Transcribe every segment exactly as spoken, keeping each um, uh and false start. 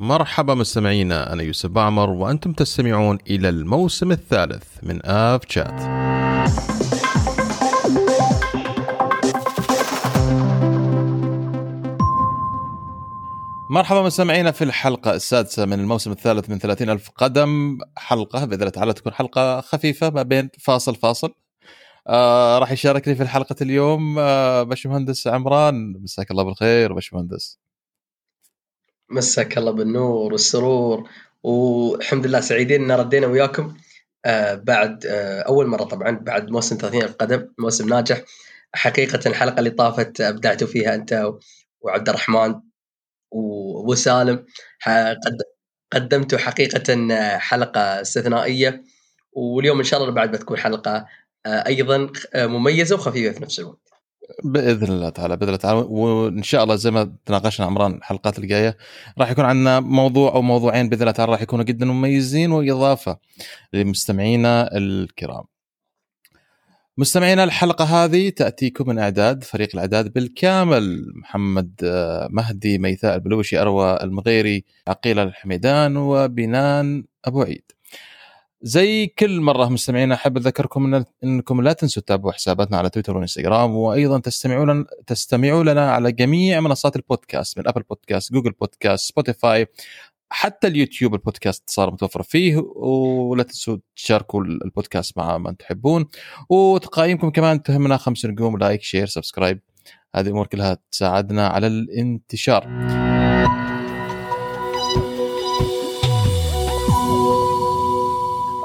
مرحبا مستمعينا، أنا يوسف عمر وأنتم تستمعون إلى الموسم الثالث من آف شات. مرحبا مستمعينا في الحلقة السادسة من الموسم الثالث من ثلاثين ألف قدم. حلقة بإذن الله تعالى تكون حلقة خفيفة ما بين فاصل فاصل. آه راح يشاركني في الحلقة اليوم آه باشمهندس عمران. مساك الله بالخير باشمهندس. مساك الله بالنور والسرور، والحمد لله سعيدين ان ردينا وياكم آه بعد آه اول مره طبعا بعد موسم ثلاثين ألف قدم، موسم ناجح حقيقه. الحلقه اللي طافت ابدعتوا فيها انت وعبد الرحمن وابو سالم، قدمتوا حقيقه حلقه استثنائيه، واليوم ان شاء الله بعد بتكون حلقه آه ايضا مميزه وخفيفه في نفس الوقت بإذن الله تعالى. بإذن الله تعالى وإن شاء الله زي ما تناقشنا عمران الحلقات الجاية راح يكون عندنا موضوع أو موضوعين بإذن الله تعالى راح يكونوا جدا مميزين وإضافة لمستمعينا الكرام. مستمعينا الحلقة هذه تأتيكم من إعداد فريق الإعداد بالكامل: محمد مهدي، ميثاء البلوشي، أروى المغيري، عقيل الحميدان، وبنان أبو عيد. زي كل مرة مستمعين أحب أذكركم أنكم لا تنسوا تتابعوا حساباتنا على تويتر وإنستغرام، وأيضا تستمعوا لنا, تستمعوا لنا على جميع منصات البودكاست من أبل بودكاست، جوجل بودكاست، سبوتيفاي، حتى اليوتيوب البودكاست صار متوفر فيه. ولا تنسوا تشاركوا البودكاست مع من تحبون، وتقييمكم كمان تهمنا خمس نجوم، لايك، شير، سبسكرايب. هذه الأمور كلها تساعدنا على الانتشار.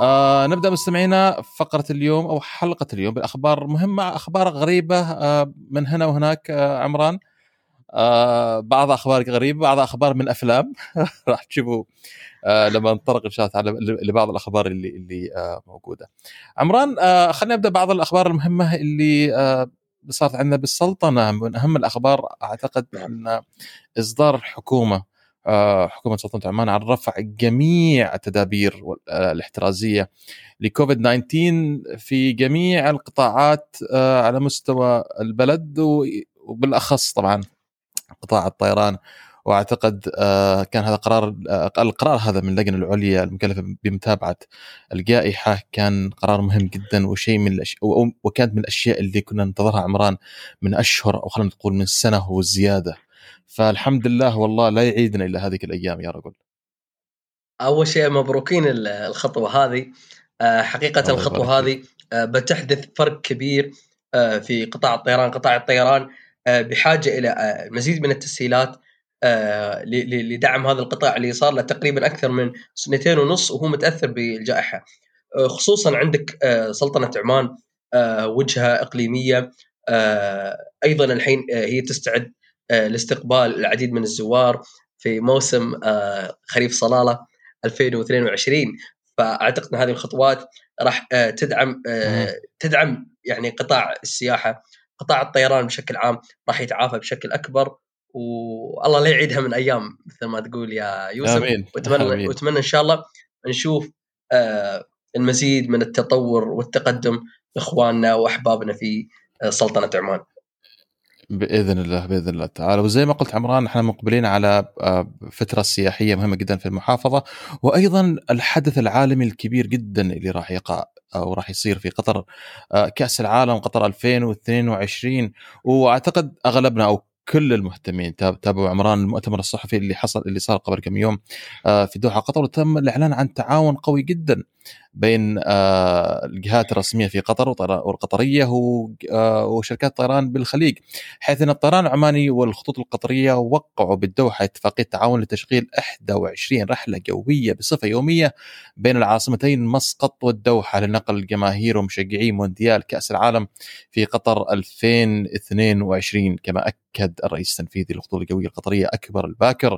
آه نبدأ مستمعينا فقرة اليوم أو حلقة اليوم بالأخبار مهمة، أخبار غريبة آه من هنا وهناك. آه عمران آه بعض أخبار غريبة، بعض أخبار من أفلام راح تشوفوا آه لما نطرق إن شاء الله تعالى لبعض الأخبار اللي, اللي آه موجودة. عمران آه خلينا نبدأ بعض الأخبار المهمة اللي آه صارت عندنا بالسلطنة. من أهم الأخبار أعتقد أن إصدار الحكومة حكومة سلطنة عمان على رفع جميع التدابير الاحترازية لكوفيد تسعة عشر في جميع القطاعات على مستوى البلد، وبالأخص طبعا قطاع الطيران. وأعتقد كان هذا قرار القرار هذا من اللجنة العليا المكلفة بمتابعة الجائحة كان قرار مهم جدا، وشيء من الأشياء وكانت من الأشياء اللي كنا ننتظرها عمران من أشهر أو خلينا نقول من سنة وزيادة. فالحمد لله والله لا يعيدنا إلا هذه الأيام يا رجل. أول شيء مبروكين الخطوة هذه حقيقة. الخطوة هذه بتحدث فرق كبير في قطاع الطيران. قطاع الطيران بحاجة إلى مزيد من التسهيلات لدعم هذا القطاع اللي صار له تقريبا أكثر من سنتين ونص وهو متأثر بالجائحة، خصوصا عندك سلطنة عمان وجهة إقليمية. أيضا الحين هي تستعد لاستقبال العديد من الزوار في موسم خريف صلالة ألفين واثنين وعشرين، فأعتقد أن هذه الخطوات راح تدعم تدعم يعني قطاع السياحة. قطاع الطيران بشكل عام راح يتعافى بشكل أكبر، والله لا يعيدها من أيام مثل ما تقول يا يوسف. وأتمنى وأتمنى إن شاء الله نشوف المزيد من التطور والتقدم إخواننا وأحبابنا في سلطنة عمان بإذن الله. بإذن الله تعالى وزي ما قلت عمران نحن مقبلين على فترة سياحية مهمة جدا في المحافظة، وأيضا الحدث العالمي الكبير جدا اللي راح يقع أو راح يصير في قطر، كأس العالم قطر ألفين واثنين وعشرين. وأعتقد أغلبنا أو كل المهتمين تابعوا عمران المؤتمر الصحفي اللي حصل اللي صار قبل كم يوم في دوحة قطر، وتم الإعلان عن تعاون قوي جدا بين الجهات الرسمية في قطر والقطرية وشركات الطيران بالخليج، حيث أن الطيران العماني والخطوط القطرية وقعوا بالدوحة اتفاقية تعاون لتشغيل واحد وعشرين رحلة جوية بصفة يومية بين العاصمتين مسقط والدوحة لنقل الجماهير ومشجعي مونديال كأس العالم في قطر ألفين واثنين وعشرين. كما أكد الرئيس التنفيذي للخطوط الجوية القطرية أكبر الباكر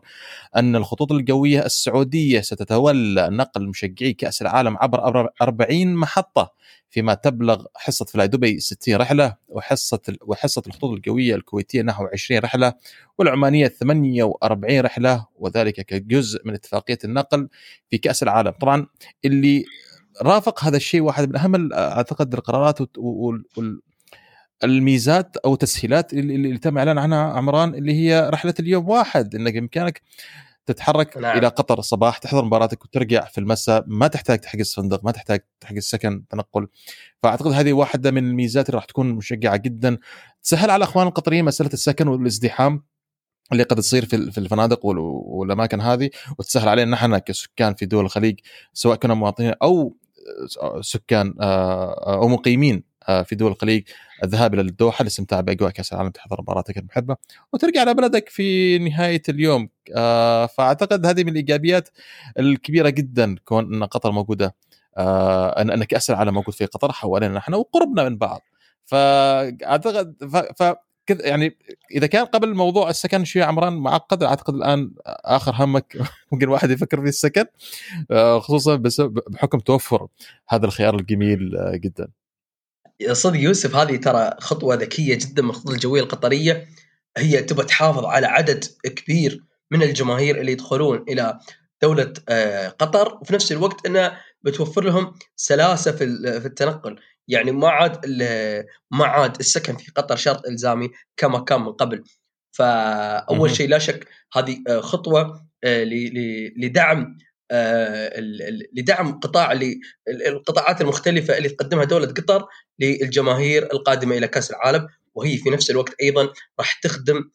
أن الخطوط الجوية السعودية ستتولى نقل مشجعي كأس العالم عبر أربعين محطة، فيما تبلغ حصة فلاي دبي ستين رحلة، وحصة وحصة الخطوط الجوية الكويتية نحو عشرين رحلة، والعمانية ثمانية وأربعين رحلة، وذلك كجزء من اتفاقية النقل في كأس العالم. طبعا اللي رافق هذا الشيء واحد من أهم أعتقد القرارات والميزات أو تسهيلات اللي تم إعلان عنها عمران اللي هي رحلة اليوم واحد، إنك بإمكانك تتحرك نعم. إلى قطر الصباح، تحضر مباراتك وترجع في المساء، ما تحتاج تحجز فندق، ما تحتاج تحجز سكن تنقل. فأعتقد هذه واحدة من الميزات اللي راح تكون مشجعة جدا، تسهل على أخوان القطريين مسألة السكن والازدحام اللي قد تصير في في الفنادق والأماكن هذه، وتسهل علينا نحن كسكان في دول الخليج سواء كنا مواطنين أو سكان أو مقيمين في دول الخليج الذهاب إلى الدوحة للاستمتاع بأجواء كأس العالم، تحضر مباراتك المحبة وترجع إلى بلدك في نهاية اليوم. فأعتقد هذه من الإيجابيات الكبيرة جدا كون أن قطر موجودة، أن كأس العالم موجود في قطر حوالينا نحن وقربنا من بعض. فأعتقد ف يعني إذا كان قبل موضوع السكن شيء عمران معقد، أعتقد الآن آخر همك ممكن واحد يفكر في السكن، خصوصا بحكم توفر هذا الخيار الجميل جدا. صدق يوسف، هذه ترى خطوة ذكية جدا من الخطوة الجوية القطرية، هي تبى تحافظ على عدد كبير من الجماهير اللي يدخلون إلى دولة قطر، وفي نفس الوقت أنها بتوفر لهم سلاسة في التنقل. يعني ما عاد ما عاد السكن في قطر شرط إلزامي كما كان من قبل. فأول م- شيء لا شك هذه خطوة لدعم لدعم قطاع القطاعات المختلفة اللي تقدمها دولة قطر للجماهير القادمة إلى كأس العالم، وهي في نفس الوقت أيضا راح تخدم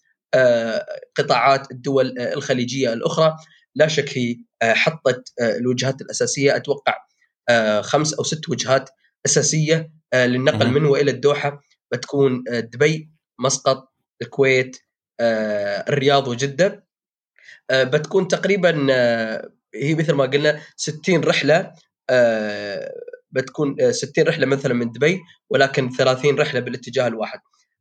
قطاعات الدول الخليجية الأخرى. لا شك هي حطت الوجهات الأساسية، أتوقع خمس أو ست وجهات أساسية للنقل من وإلى الدوحة، بتكون دبي، مسقط، الكويت، الرياض وجدة. بتكون تقريبا هي مثل ما قلنا ستين رحلة، آه بتكون ستين رحلة مثلا من دبي، ولكن ثلاثين رحلة بالاتجاه الواحد.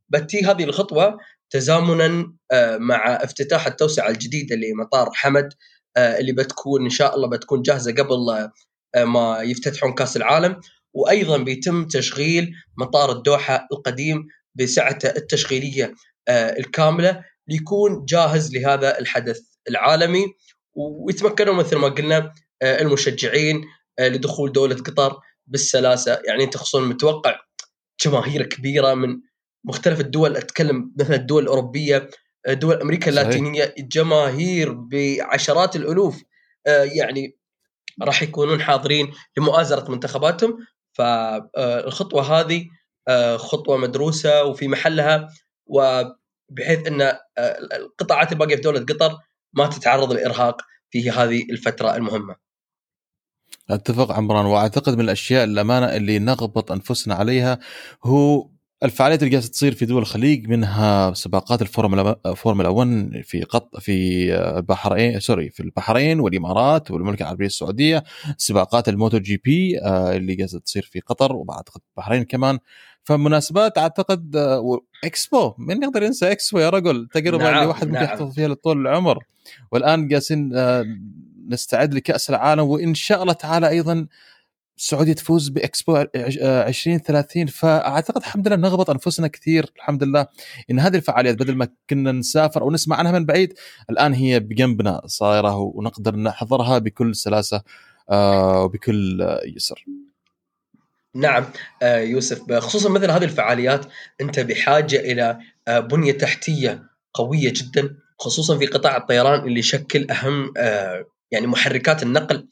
بتي هذه الخطوة تزامنا آه مع افتتاح التوسعة الجديدة لمطار حمد، آه اللي بتكون إن شاء الله بتكون جاهزة قبل آه ما يفتتحون كأس العالم. وأيضا بيتم تشغيل مطار الدوحة القديم بسعته التشغيلية آه الكاملة ليكون جاهز لهذا الحدث العالمي، ويتمكنوا مثل ما قلنا المشجعين لدخول دولة قطر بالسلاسة. يعني انت خصوصا متوقع جماهير كبيرة من مختلف الدول، اتكلم مثلا الدول الأوروبية، دول أمريكا اللاتينية، جماهير بعشرات الألوف يعني راح يكونون حاضرين لمؤازرة منتخباتهم. فالخطوة هذه خطوة مدروسة وفي محلها، وبحيث ان القطاعات الباقية في دولة قطر ما تتعرض لإرهاق في هذه الفترة المهمة. أتفق عمران، وأعتقد من الأشياء الأمانة اللي نغبط أنفسنا عليها هو الفعاليات اللي قاعدة تصير في دول الخليج، منها سباقات الفورمولا فورمولا واحد في قط في البحرين سوري في البحرين والإمارات والمملكة العربية السعودية، سباقات الموتو جي بي اللي قاعدة تصير في قطر وبعتقد البحرين كمان. فمناسبات أعتقد إكسبو، من يقدر ينسى إكسبو يا رجل، تجربة نعم، اللي واحد نعم. ممكن يحتفظ فيها لطول العمر. والآن قاسين نستعد لكأس العالم، وإن شاء الله تعالى أيضا السعودية تفوز بإكسبو عشرين ثلاثين. فأعتقد الحمد لله نغبط أنفسنا كثير الحمد لله، إن هذه الفعاليات بدل ما كنا نسافر أو نسمع عنها من بعيد، الآن هي بجنبنا صايرة ونقدر نحضرها بكل سلاسة وبكل يسر. نعم يوسف، خصوصا مثل هذه الفعاليات أنت بحاجة إلى بنية تحتية قوية جدا، خصوصا في قطاع الطيران اللي يشكل أهم يعني محركات النقل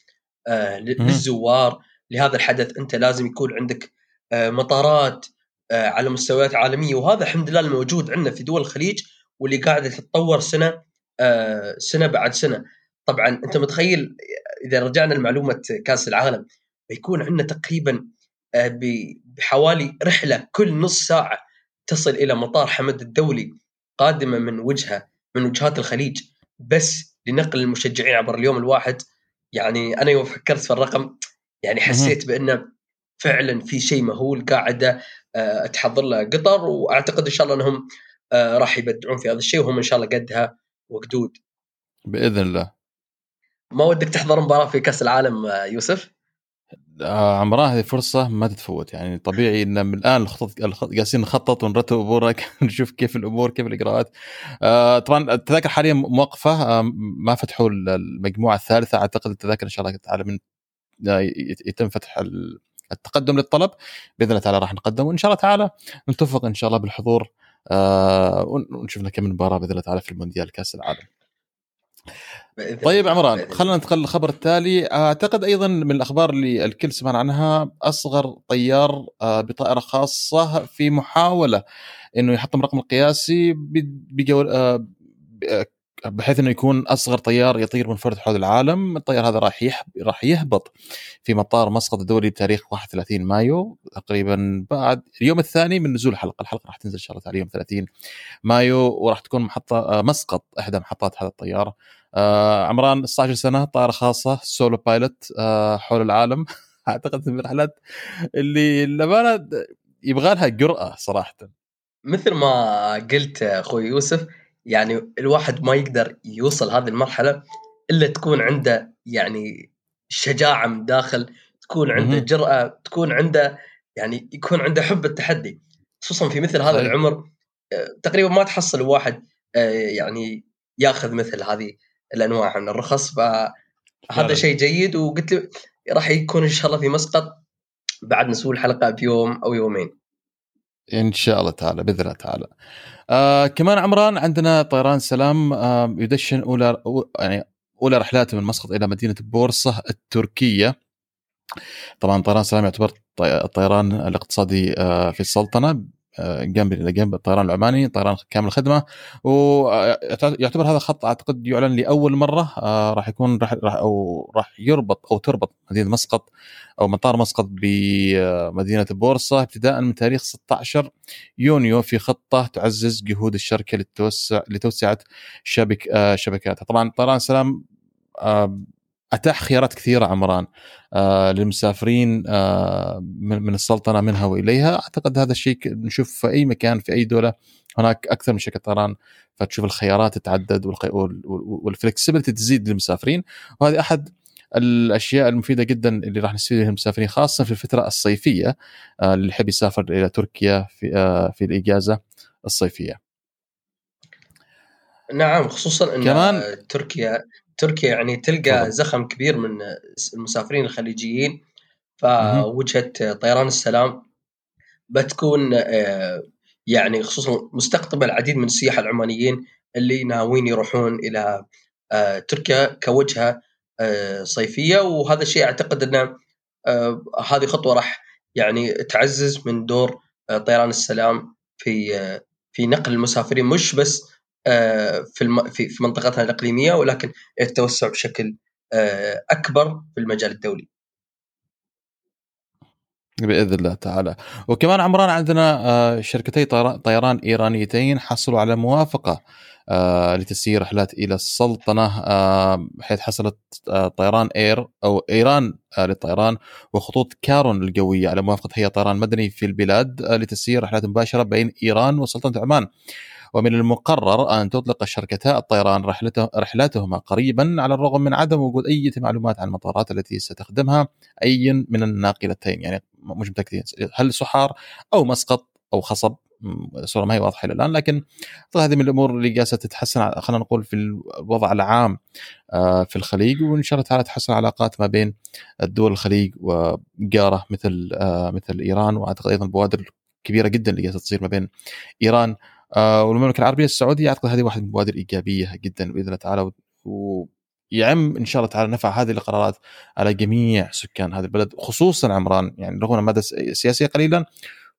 للزوار لهذا الحدث. أنت لازم يكون عندك مطارات على مستويات عالمية، وهذا الحمد لله الموجود عندنا في دول الخليج واللي قاعدة تتطور سنة سنة بعد سنة. طبعا أنت متخيل إذا رجعنا لمعلومة كأس العالم، بيكون عندنا تقريبا بحوالي رحلة كل نص ساعة تصل إلى مطار حمد الدولي قادمة من وجهة من وجهات الخليج بس لنقل المشجعين عبر اليوم الواحد. يعني أنا يوم فكرت في الرقم يعني حسيت بأنه فعلا في شيء مهول قاعدة تحضر له قطر، وأعتقد إن شاء الله أنهم راح يبدعون في هذا الشيء، وهم إن شاء الله قدها وقدود بإذن الله. ما ودك تحضر مباراة في كأس العالم يوسف؟ عمران هذه فرصة ما تتفوت، يعني طبيعي إن من الآن الخطط الخط قاسين نخطط ونرتب أمورك ونشوف كيف الأمور كيف الإجراءات. آه طبعا التذاكر حاليا موقفة، آه ما فتحوا المجموعة الثالثة، أعتقد التذاكر إن شاء الله تعالى من يتم فتح التقدم للطلب بإذن الله تعالى، راح نقدم وإن شاء الله تعالى نتفق إن شاء الله بالحضور آه ونشوفنا كم مباراة بإذن الله تعالى في المونديال كأس العالم. طيب عمران خلينا ننتقل للخبر التالي. أعتقد أيضا من الأخبار اللي الكل سمعان عنها أصغر طيار بطائرة خاصة في محاولة أنه يحطم رقم القياسي بحيث أنه يكون أصغر طيار يطير منفرد حول العالم. الطيار هذا راح يهبط في مطار مسقط الدولي بتاريخ واحد وثلاثين مايو تقريبا بعد اليوم الثاني من نزول الحلقة. الحلقة راح تنزل شهر على يوم ثلاثين مايو وراح تكون محطة مسقط أحدى محطات هذا الطيار. آه عمران ستة عشر سنة طائرة خاصة سولو بايلوت آه حول العالم. أعتقد من الرحلات اللي لما يبغى لها جرأة صراحة. مثل ما قلت أخوي يوسف يعني الواحد ما يقدر يوصل هذه المرحلة إلا تكون عنده يعني شجاعة من داخل، تكون عنده جرأة، تكون عنده يعني يكون عنده حب التحدي، خصوصا في مثل هذا العمر. تقريبا ما تحصل واحد يعني ياخذ مثل هذه الأنواع من الرخص، فهذا شيء جيد. وقلت لي راح يكون إن شاء الله في مسقط بعد نزول الحلقة بيوم أو يومين إن شاء الله تعالى بإذن الله تعالى. آه كمان عمران عندنا طيران سلام آه يدشن أولى يعني أولى رحلاته من مسقط إلى مدينة بورصة التركية. طبعا طيران سلام يعتبر الطيران الاقتصادي آه في السلطنة جنب لجنب الطيران العماني، طيران كامل الخدمة، ويعتبر هذا خط أعتقد يعلن لأول مرة راح يكون راح أو راح يربط أو تربط مدينة مسقط أو مطار مسقط بمدينة البورصة ابتداء من تاريخ ستة عشر يونيو في خطة تعزز جهود الشركة لتوسع لتوسعة شبك شبكاتها. طبعا طيران سلام أتاح خيارات كثيرة عمران آه للمسافرين آه من السلطنة منها وإليها. أعتقد هذا الشيء نشوف في أي مكان في أي دولة هناك أكثر من شركة طيران، فتشوف الخيارات تتعدد والفلكسبيليتي تزيد للمسافرين، وهذه أحد الأشياء المفيدة جدا اللي راح نستفيد منها المسافرين خاصة في الفترة الصيفية آه اللي يحب يسافر إلى تركيا في, آه في الإجازة الصيفية. نعم خصوصا أن كمان تركيا تركيا يعني تلقى زخم كبير من المسافرين الخليجيين، فوجهة طيران السلام بتكون يعني خصوصا مستقطبة العديد من السياح العمانيين اللي ناويين يروحون إلى تركيا كوجهة صيفية. وهذا الشيء أعتقد أن هذه خطوة راح يعني تعزز من دور طيران السلام في في نقل المسافرين، مش بس في الم... في في منطقتنا الإقليمية، ولكن التوسع بشكل أكبر في المجال الدولي بإذن الله تعالى. وكمان عمران عندنا شركتي طيران إيرانيتين حصلوا على موافقة لتسيير رحلات إلى السلطنة، حيث حصلت طيران إير أو إيران للطيران وخطوط كارون الجوية على موافقة هيئة طيران مدني في البلاد لتسيير رحلات مباشرة بين إيران وسلطنة عمان. ومن المقرر أن تطلق شركتا الطيران رحلاتهما قريبا على الرغم من عدم وجود أي معلومات عن المطارات التي ستخدمها أي من الناقلتين، يعني مش متأكدين هل صحار أو مسقط أو خصب، صورة ما هي واضحة إلى الآن. لكن هذه من الأمور اللي جالسة تتحسن خلينا نقول في الوضع العام في الخليج، وإن شاء الله تعالى تحسن علاقات ما بين الدول الخليج وجارة مثل مثل إيران. وأعتقد أيضا بوادر كبيرة جدا اللي جالسة تصير ما بين إيران والمملكة العربية السعودية. أعتقد هذه واحدة من البوادر إيجابية جدا بإذن الله تعالى، ويعم إن شاء الله تعالى نفع هذه القرارات على جميع سكان هذا البلد، خصوصا عمران يعني رغم المدى السياسية قليلا،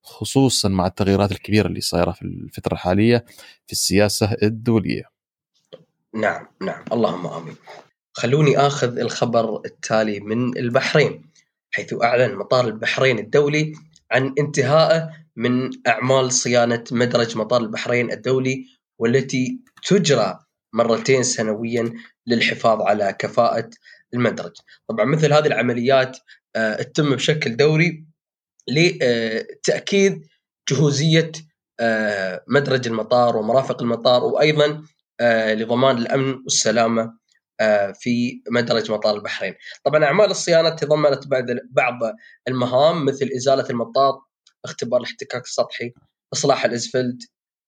خصوصا مع التغييرات الكبيرة اللي صايرة في الفترة الحالية في السياسة الدولية. نعم نعم اللهم آمين. خلوني آخذ الخبر التالي من البحرين، حيث أعلن مطار البحرين الدولي عن انتهائه من أعمال صيانة مدرج مطار البحرين الدولي، والتي تجرى مرتين سنويا للحفاظ على كفاءة المدرج. طبعا مثل هذه العمليات آه تتم بشكل دوري لتأكيد جهوزية آه مدرج المطار ومرافق المطار، وأيضا آه لضمان الأمن والسلامة آه في مدرج مطار البحرين. طبعا أعمال الصيانة تضمنت بعض المهام مثل إزالة المطاط، اختبار الاحتكاك السطحي، إصلاح الأسفلت،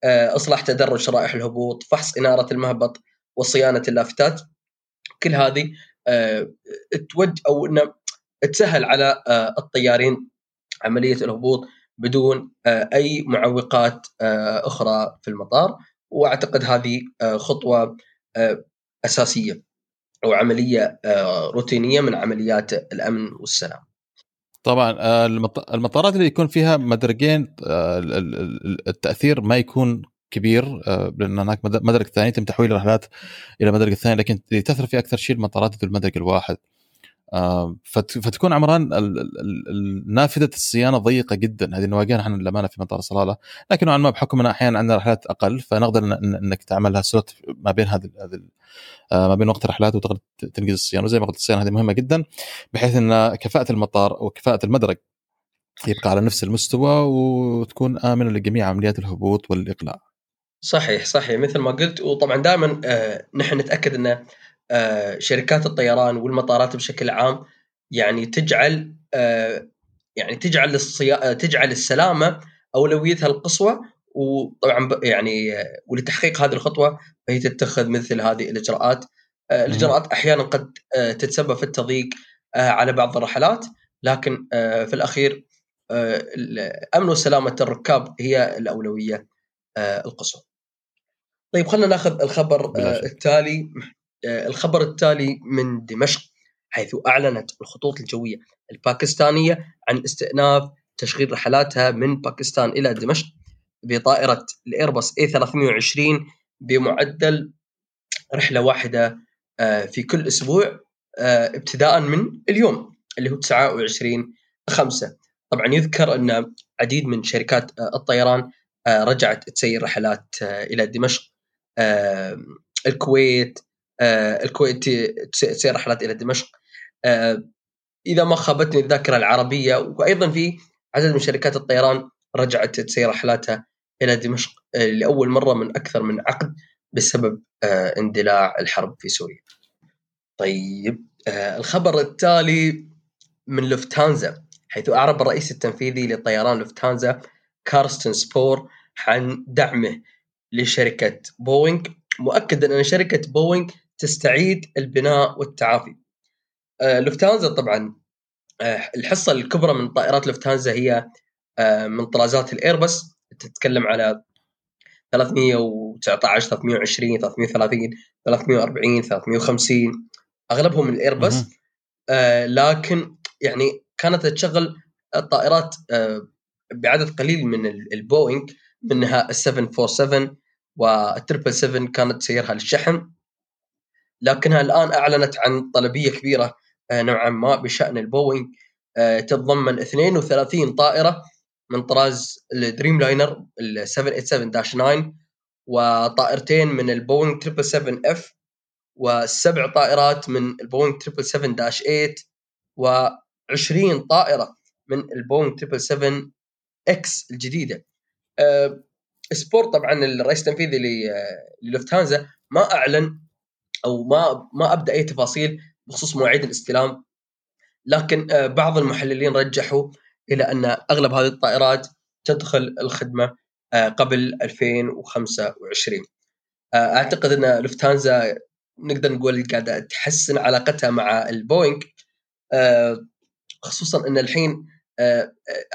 إصلاح تدرج شرائح الهبوط، فحص إنارة المهبط، وصيانة اللافتات. كل هذه توجه أو إنه تسهل على الطيارين عملية الهبوط بدون أي معوقات أخرى في المطار، وأعتقد هذه خطوة أساسية. أو عملية روتينية من عمليات الأمن والسلام. طبعا المطارات اللي يكون فيها مدرجين التأثير ما يكون كبير، لأن هناك مدرج ثاني تم تحويل الرحلات إلى مدرج ثاني، لكن اللي تأثر فيه أكثر شيء المطارات ذو المدرج الواحد. فتكون عمران نافذة الصيانة ضيقة جدا، هذه نواجهها نحن للأمانة في مطار صلالة، لكن نوعا ما بحكم أن أحيانا عندنا رحلات أقل فنقدر أنك تعملها سلوت ما بين هذه ما بين وقت الرحلات وتقدر تنجز الصيانة. وزي ما قلت الصيانة هذه مهمة جدا بحيث أن كفاءة المطار وكفاءة المدرج يبقى على نفس المستوى وتكون آمنة لجميع عمليات الهبوط والإقلاع. صحيح صحيح مثل ما قلت. وطبعا دائما نحن نتأكد أن شركات الطيران والمطارات بشكل عام يعني تجعل يعني تجعل تجعل السلامة أولويتها القصوى، وطبعا يعني ولتحقيق هذه الخطوة فهي تتخذ مثل هذه الإجراءات. الإجراءات أحيانا قد تتسبب في التضييق على بعض الرحلات، لكن في الأخير الأمن وسلامة الركاب هي الأولوية القصوى. طيب خلنا ناخذ الخبر التالي. الخبر التالي من دمشق، حيث أعلنت الخطوط الجوية الباكستانية عن استئناف تشغيل رحلاتها من باكستان إلى دمشق بطائرة الإيرباص إيه ثلاثمائة وعشرين بمعدل رحلة واحدة في كل أسبوع ابتداء من اليوم اللي هو تسعة وعشرين خمسة. طبعا يذكر أن عديد من شركات الطيران رجعت تسير رحلات إلى دمشق. الكويت الكويت تسير رحلات إلى دمشق إذا ما خابتني الذاكرة العربية، وأيضا في عدد من شركات الطيران رجعت تسير رحلاتها إلى دمشق لأول مرة من أكثر من عقد بسبب اندلاع الحرب في سوريا. طيب الخبر التالي من لوفتانزا، حيث أعرب الرئيس التنفيذي للطيران لوفتانزا كارستن سبور عن دعمه لشركة بوينغ، مؤكدا أن شركة بوينغ تستعيد البناء والتعافي. آه، لوفتانزا طبعا آه، الحصة الكبرى من طائرات لوفتانزا هي آه، من طرازات الإيرباص، تتكلم على ثلاثمائة وتسعة عشر ثلاثمائة وعشرين ثلاثمائة وثلاثين ثلاثمائة وأربعين ثلاثمائة وخمسين، أغلبهم من الإيرباص. آه، لكن يعني كانت تشغل الطائرات آه، بعدد قليل من البوينغ، منها السبعمائة وسبعة وأربعين والتربل سبعة كانت سيرها للشحن، لكنها الآن أعلنت عن طلبية كبيرة نوعا ما بشأن البوينغ تتضمن اثنتين وثلاثين طائرة من طراز الدريم لاينر سبعمائة وسبعة وثمانين وطائرتين من البوينغ سبعمائة وسبعة وسبعين إف وسبع طائرات من البوينغ سبعمائة وسبعة وسبعين إيت وعشرين طائرة من البوينغ سبعمائة وسبعة وسبعين إكس الجديدة. سبور طبعا الرئيس التنفيذي للوفتانزا ما أعلن أو ما ما أبدأ أي تفاصيل بخصوص مواعيد الاستلام، لكن بعض المحللين رجحوا إلى أن أغلب هذه الطائرات تدخل الخدمة قبل ألفين وخمسة وعشرين. أعتقد أن لوفتانزا نقدر نقول قاعدة تحسن علاقتها مع البوينغ، خصوصا أن الحين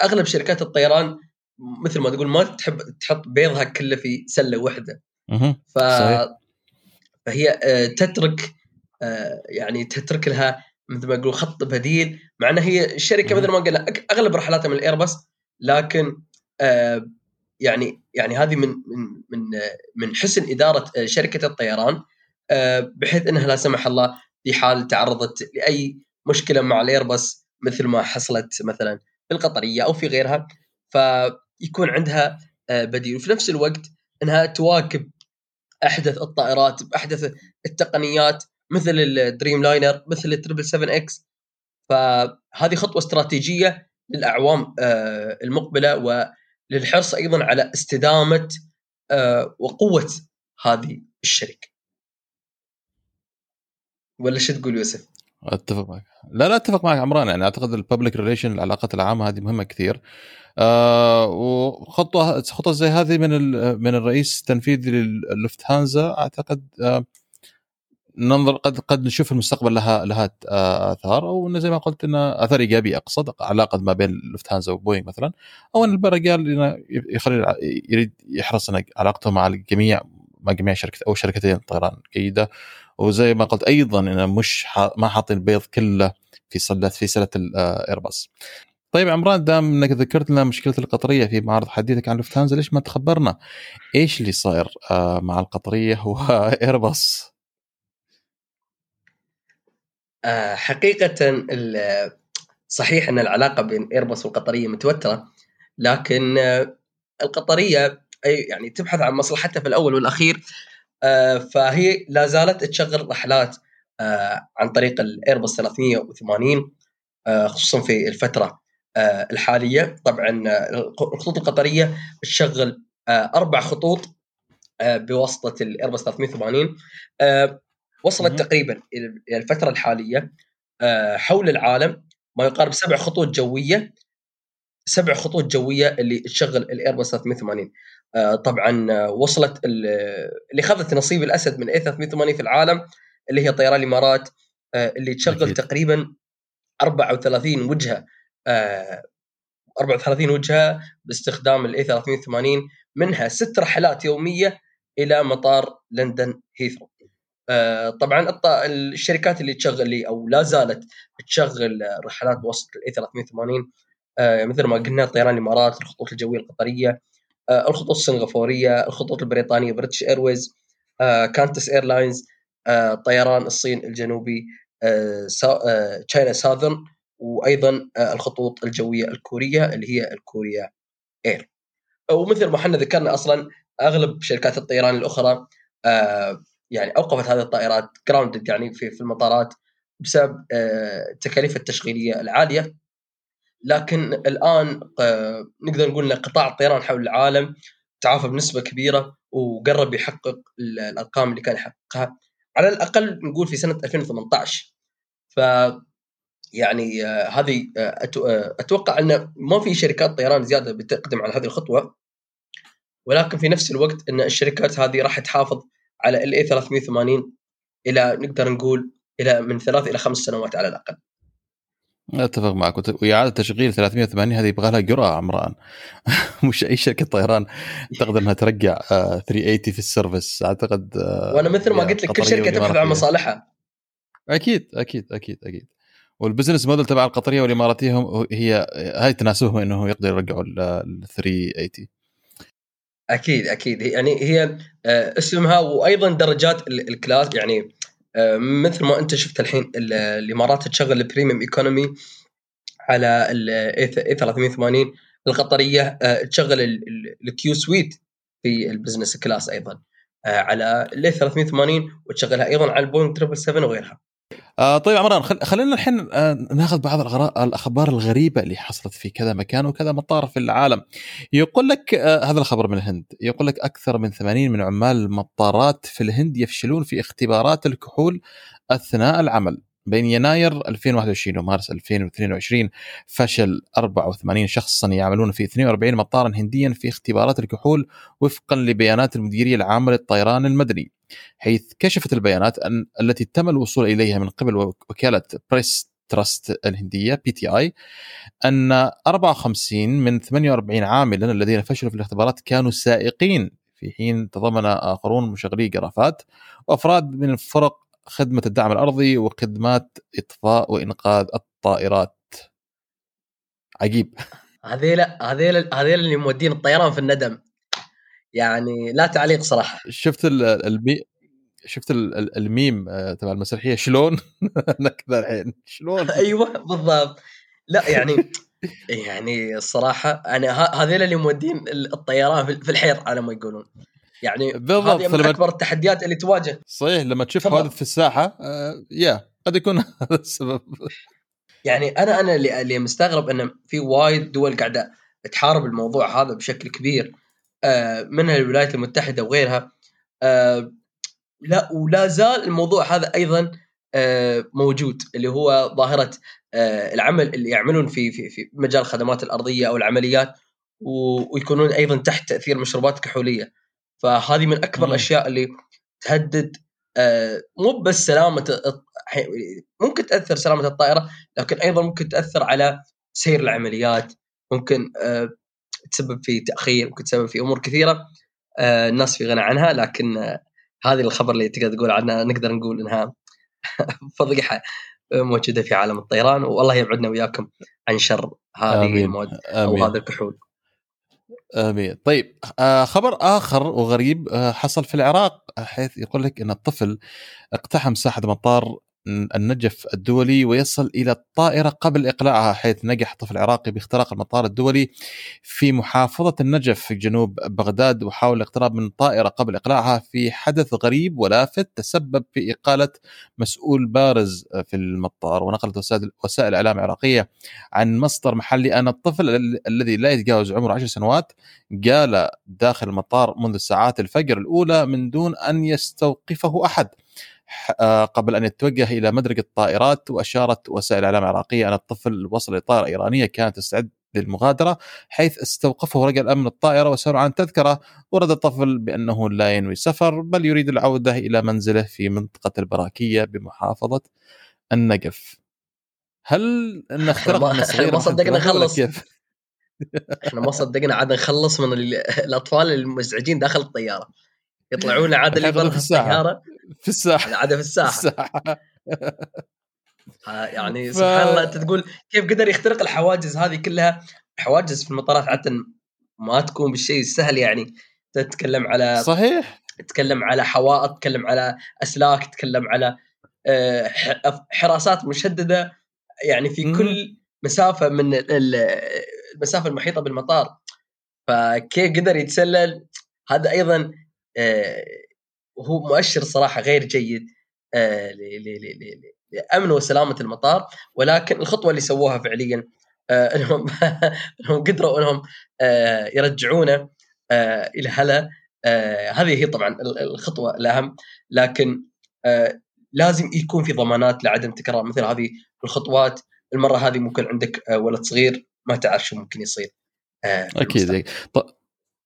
أغلب شركات الطيران مثل ما تقول ما تحب تحط بيضها كله في سلة واحدة. ف... فهي تترك يعني تترك لها مثل ما يقولوا خط بديل، مع أنها هي شركة مثل ما قلنا أغلب رحلاتها من الإيرباص، لكن يعني يعني هذه من من من حسن إدارة شركة الطيران، بحيث أنها لا سمح الله في حال تعرضت لأي مشكلة مع الإيرباص مثل ما حصلت مثلا في القطرية أو في غيرها، فيكون عندها بديل. وفي نفس الوقت أنها تواكب أحدث الطائرات بأحدث التقنيات مثل الدريم لاينر مثل التربل سبعة إكس، فهذه خطوة استراتيجية للأعوام المقبلة وللحرص أيضا على استدامة وقوة هذه الشركة. ولا شو تقول يوسف؟ اتفق معك. لا لا اتفق معك عمران، يعني اعتقد الببليك ريليشن العلاقات العامه هذه مهمه كثير، أه وخطوه خطوه زي هذه من من الرئيس التنفيذي للوفتهانزا اعتقد أه ننظر قد قد نشوف المستقبل لها لها اثار، او زي ما قلت انها اثر ايجابي، اقصد علاقه ما بين لوفتهانزا وبوينغ مثلا، او ان البرجال يخلي يريد يحرص علاقته مع الجميع مع جميع شركه او شركتين الطيران جيده، وزي ما قلت أيضا أنا مش ما حاطين البيض كله في سلة في سلة الإيرباص. طيب عمران، دام انك ذكرت لنا مشكلة القطرية في معرض حديثك عن لوفتهانزا، ليش ما تخبرنا ايش اللي صاير مع القطرية وايرباص؟ حقيقة صحيح ان العلاقة بين ايرباص والقطرية متوترة، لكن القطرية يعني تبحث عن مصلحتها في الاول والاخير، فهي لا زالت تشغل رحلات عن طريق الايرباص ثلاثمية وثمانين خصوصا في الفترة الحالية. طبعا الخطوط القطرية تشغل أربع خطوط بواسطة الإيرباص ثلاثمية وثمانين، وصلت تقريبا إلى الفترة الحالية حول العالم ما يقارب سبع خطوط جوية سبع خطوط جوية اللي تشغل الإيرباص ثلاثمية وثمانين. طبعا وصلت اللي خذت نصيب الأسد من إيه ثلاثمية وثمانين في العالم اللي هي طيران الإمارات، اللي تشغل أكيد. تقريبا أربعة وثلاثين وجهة آه، أربعة وثلاثين وجهة باستخدام ال إيه ثلاثمية وثمانين، منها ست رحلات يومية إلى مطار لندن هيثرو. آه، طبعا الشركات اللي تشغل لي أو لا زالت تشغل رحلات بواسطة ال إيه ثلاثمية وثمانين آه، مثل ما قلنا طيران الإمارات، الخطوط الجوية القطرية، آه، الخطوط السنغافورية، الخطوط البريطانية بريتش إيرويز، آه، كانتس إيرلاينز، آه، طيران الصين الجنوبي تشاينا ساذرن، وأيضا الخطوط الجوية الكورية اللي هي الكوريا إير. ومثل ما حنا ذكرنا أصلا أغلب شركات الطيران الأخرى يعني أوقفت هذه الطائرات grounded يعني في في المطارات بسبب التكاليف التشغيلية العالية. لكن الآن نقدر نقول أن قطاع الطيران حول العالم تعافى بنسبة كبيرة وقرب يحقق الأرقام اللي كان يحققها على الأقل نقول في سنة ألفين وثمانية عشر. ف يعني هذه أتوقع أن ما في شركات طيران زيادة بتقدم على هذه الخطوة، ولكن في نفس الوقت أن الشركات هذه راح تحافظ على ال إيه ثلاثمية وثمانين إلى نقدر نقول إلى من ثلاث إلى خمس سنوات على الأقل. أتفق معك، وإعادة تشغيل ثلاثمية وثمانين هذه يبغى لها جرأة عمران. مش أي شركة طيران تقدر أنها ترجع ثلاثمية وثمانين في السيرفس أعتقد. وأنا مثل ما قلت لك كل شركة تبحث عن مصالحها. أكيد أكيد أكيد أكيد. والبزنس موديل تبع القطرية والإماراتية هم هي هاي تناسبهم أنه يقدر يرجعوا ال ثلاثمية وثمانين. أكيد أكيد يعني هي اسمها وأيضا درجات الكلاس، يعني مثل ما أنت شفت الحين الإمارات تشغل البريميوم إيكونومي على ال ثلاثمية وثمانين، القطرية تشغل الكيو سويت في البزنس كلاس أيضا على ال ثلاثمية وثمانين، وتشغلها أيضا على البوينغ سبعة سبعة سبعة وغيرها. آه طيب عمران، خل... خلينا الحين آه ناخذ بعض الغراء... الأخبار الغريبة اللي حصلت في كذا مكان وكذا مطار في العالم. يقول لك آه هذا الخبر من الهند، يقول لك أكثر من ثمانين من عمال المطارات في الهند يفشلون في اختبارات الكحول أثناء العمل. بين يناير ألفين وواحد وعشرين ومارس ألفين واثنين وعشرين فشل أربعة وثمانين شخصا يعملون في اثنين وأربعين مطارا هنديا في اختبارات الكحول وفقا لبيانات المديرية العامة للطيران المدني، حيث كشفت البيانات أن التي تم الوصول إليها من قبل وكالة بريس تراست الهندية بي تي آي أن أربعة وخمسين من ثمانية وأربعين عاملا الذين فشلوا في الاختبارات كانوا سائقين، في حين تضمن آخرون مشغلي جرافات وأفراد من فرق خدمة الدعم الأرضي وخدمات إطفاء وإنقاذ الطائرات. عجيب. هذيلا هذيلا هذيلا اللي مودين الطيران في الندم، يعني لا تعليق صراحة. شفت البي شفت الميم تبع المسرحية شلون؟ أنا كذا الحين شلون؟ أيوة بالضبط. لا يعني يعني الصراحة أنا هذيلا اللي مودين الطيران في الحيط على ما يقولون، يعني هذه من أكبر التحديات اللي تواجه. صحيح، لما تشوف حادث في الساحة آه، يا قد يكون هذا السبب. يعني أنا أنا اللي مستغرب أن في وايد دول قاعدة تحارب الموضوع هذا بشكل كبير، آه، منها الولايات المتحدة وغيرها، آه، لا ولا زال الموضوع هذا أيضا آه، موجود، اللي هو ظاهرة آه، العمل اللي يعملون في في في مجال الخدمات الأرضية أو العمليات ويكونون أيضا تحت تأثير مشروبات كحولية. فهذه من أكبر مم. الأشياء اللي تهدد آه، مو بس سلامة، ممكن تأثر سلامة الطائرة، لكن أيضا ممكن تأثر على سير العمليات، ممكن آه، تسبب في تأخير، ممكن تسبب في أمور كثيرة آه، الناس في غنى عنها. لكن آه، هذه الخبر اللي تقدر تقول عنها نقدر نقول انها فضيحه موجوده في عالم الطيران، والله يبعدنا وياكم عن شر هذه المواد وهذا الكحول. آمين. طيب آه خبر آخر وغريب آه حصل في العراق، حيث يقول لك أن الطفل اقتحم ساحة مطار النجف الدولي ويصل إلى الطائرة قبل إقلاعها، حيث نجح طفل عراقي باختراق المطار الدولي في محافظة النجف في جنوب بغداد، وحاول الاقتراب من الطائرة قبل إقلاعها في حدث غريب ولافت تسبب في إقالة مسؤول بارز في المطار. ونقلت وسائل إعلام عراقية عن مصدر محلي أن الطفل الذي لا يتجاوز عمره عشر سنوات قال داخل المطار منذ ساعات الفجر الأولى من دون أن يستوقفه أحد قبل أن يتوجه إلى مدرج الطائرات. وأشارت وسائل إعلام عراقية أن الطفل وصل لطائرة إيرانية كانت تستعد للمغادرة، حيث استوقفه رجل أمن الطائرة وسألوا عن تذكرة، ورد الطفل بأنه لا ينوي السفر بل يريد العودة إلى منزله في منطقة البراكية بمحافظة النجف. هل أن اخترقنا صغير ما صدقنا خلص احنا ما صدقنا عاد نخلص من الأطفال المزعجين داخل الطيارة، يطلعون عاد اللي برا السيارة في الساحة، العادة في الساحة, في الساحة. يعني ف... سبحان الله، أنت تقول كيف قدر يخترق الحواجز هذه كلها. حواجز في المطارات عادة ما تكون بالشيء السهل، يعني تتكلم على صحيح، تتكلم على حوائط، تتكلم على أسلاك، تتكلم على حراسات مشددة، يعني في م. كل مسافة من المسافة المحيطة بالمطار. فكيف قدر يتسلل هذا أيضا وهو مؤشر صراحة غير جيد لأمن وسلامة المطار. ولكن الخطوة اللي سووها فعليا أنهم قدروا أنهم يرجعونه إلى هلا، هذه هي طبعا الخطوة الأهم، لكن لازم يكون في ضمانات لعدم تكرار مثل هذه الخطوات. المرة هذه ممكن عندك ولد صغير ما تعرف شو ممكن يصير. أكيد.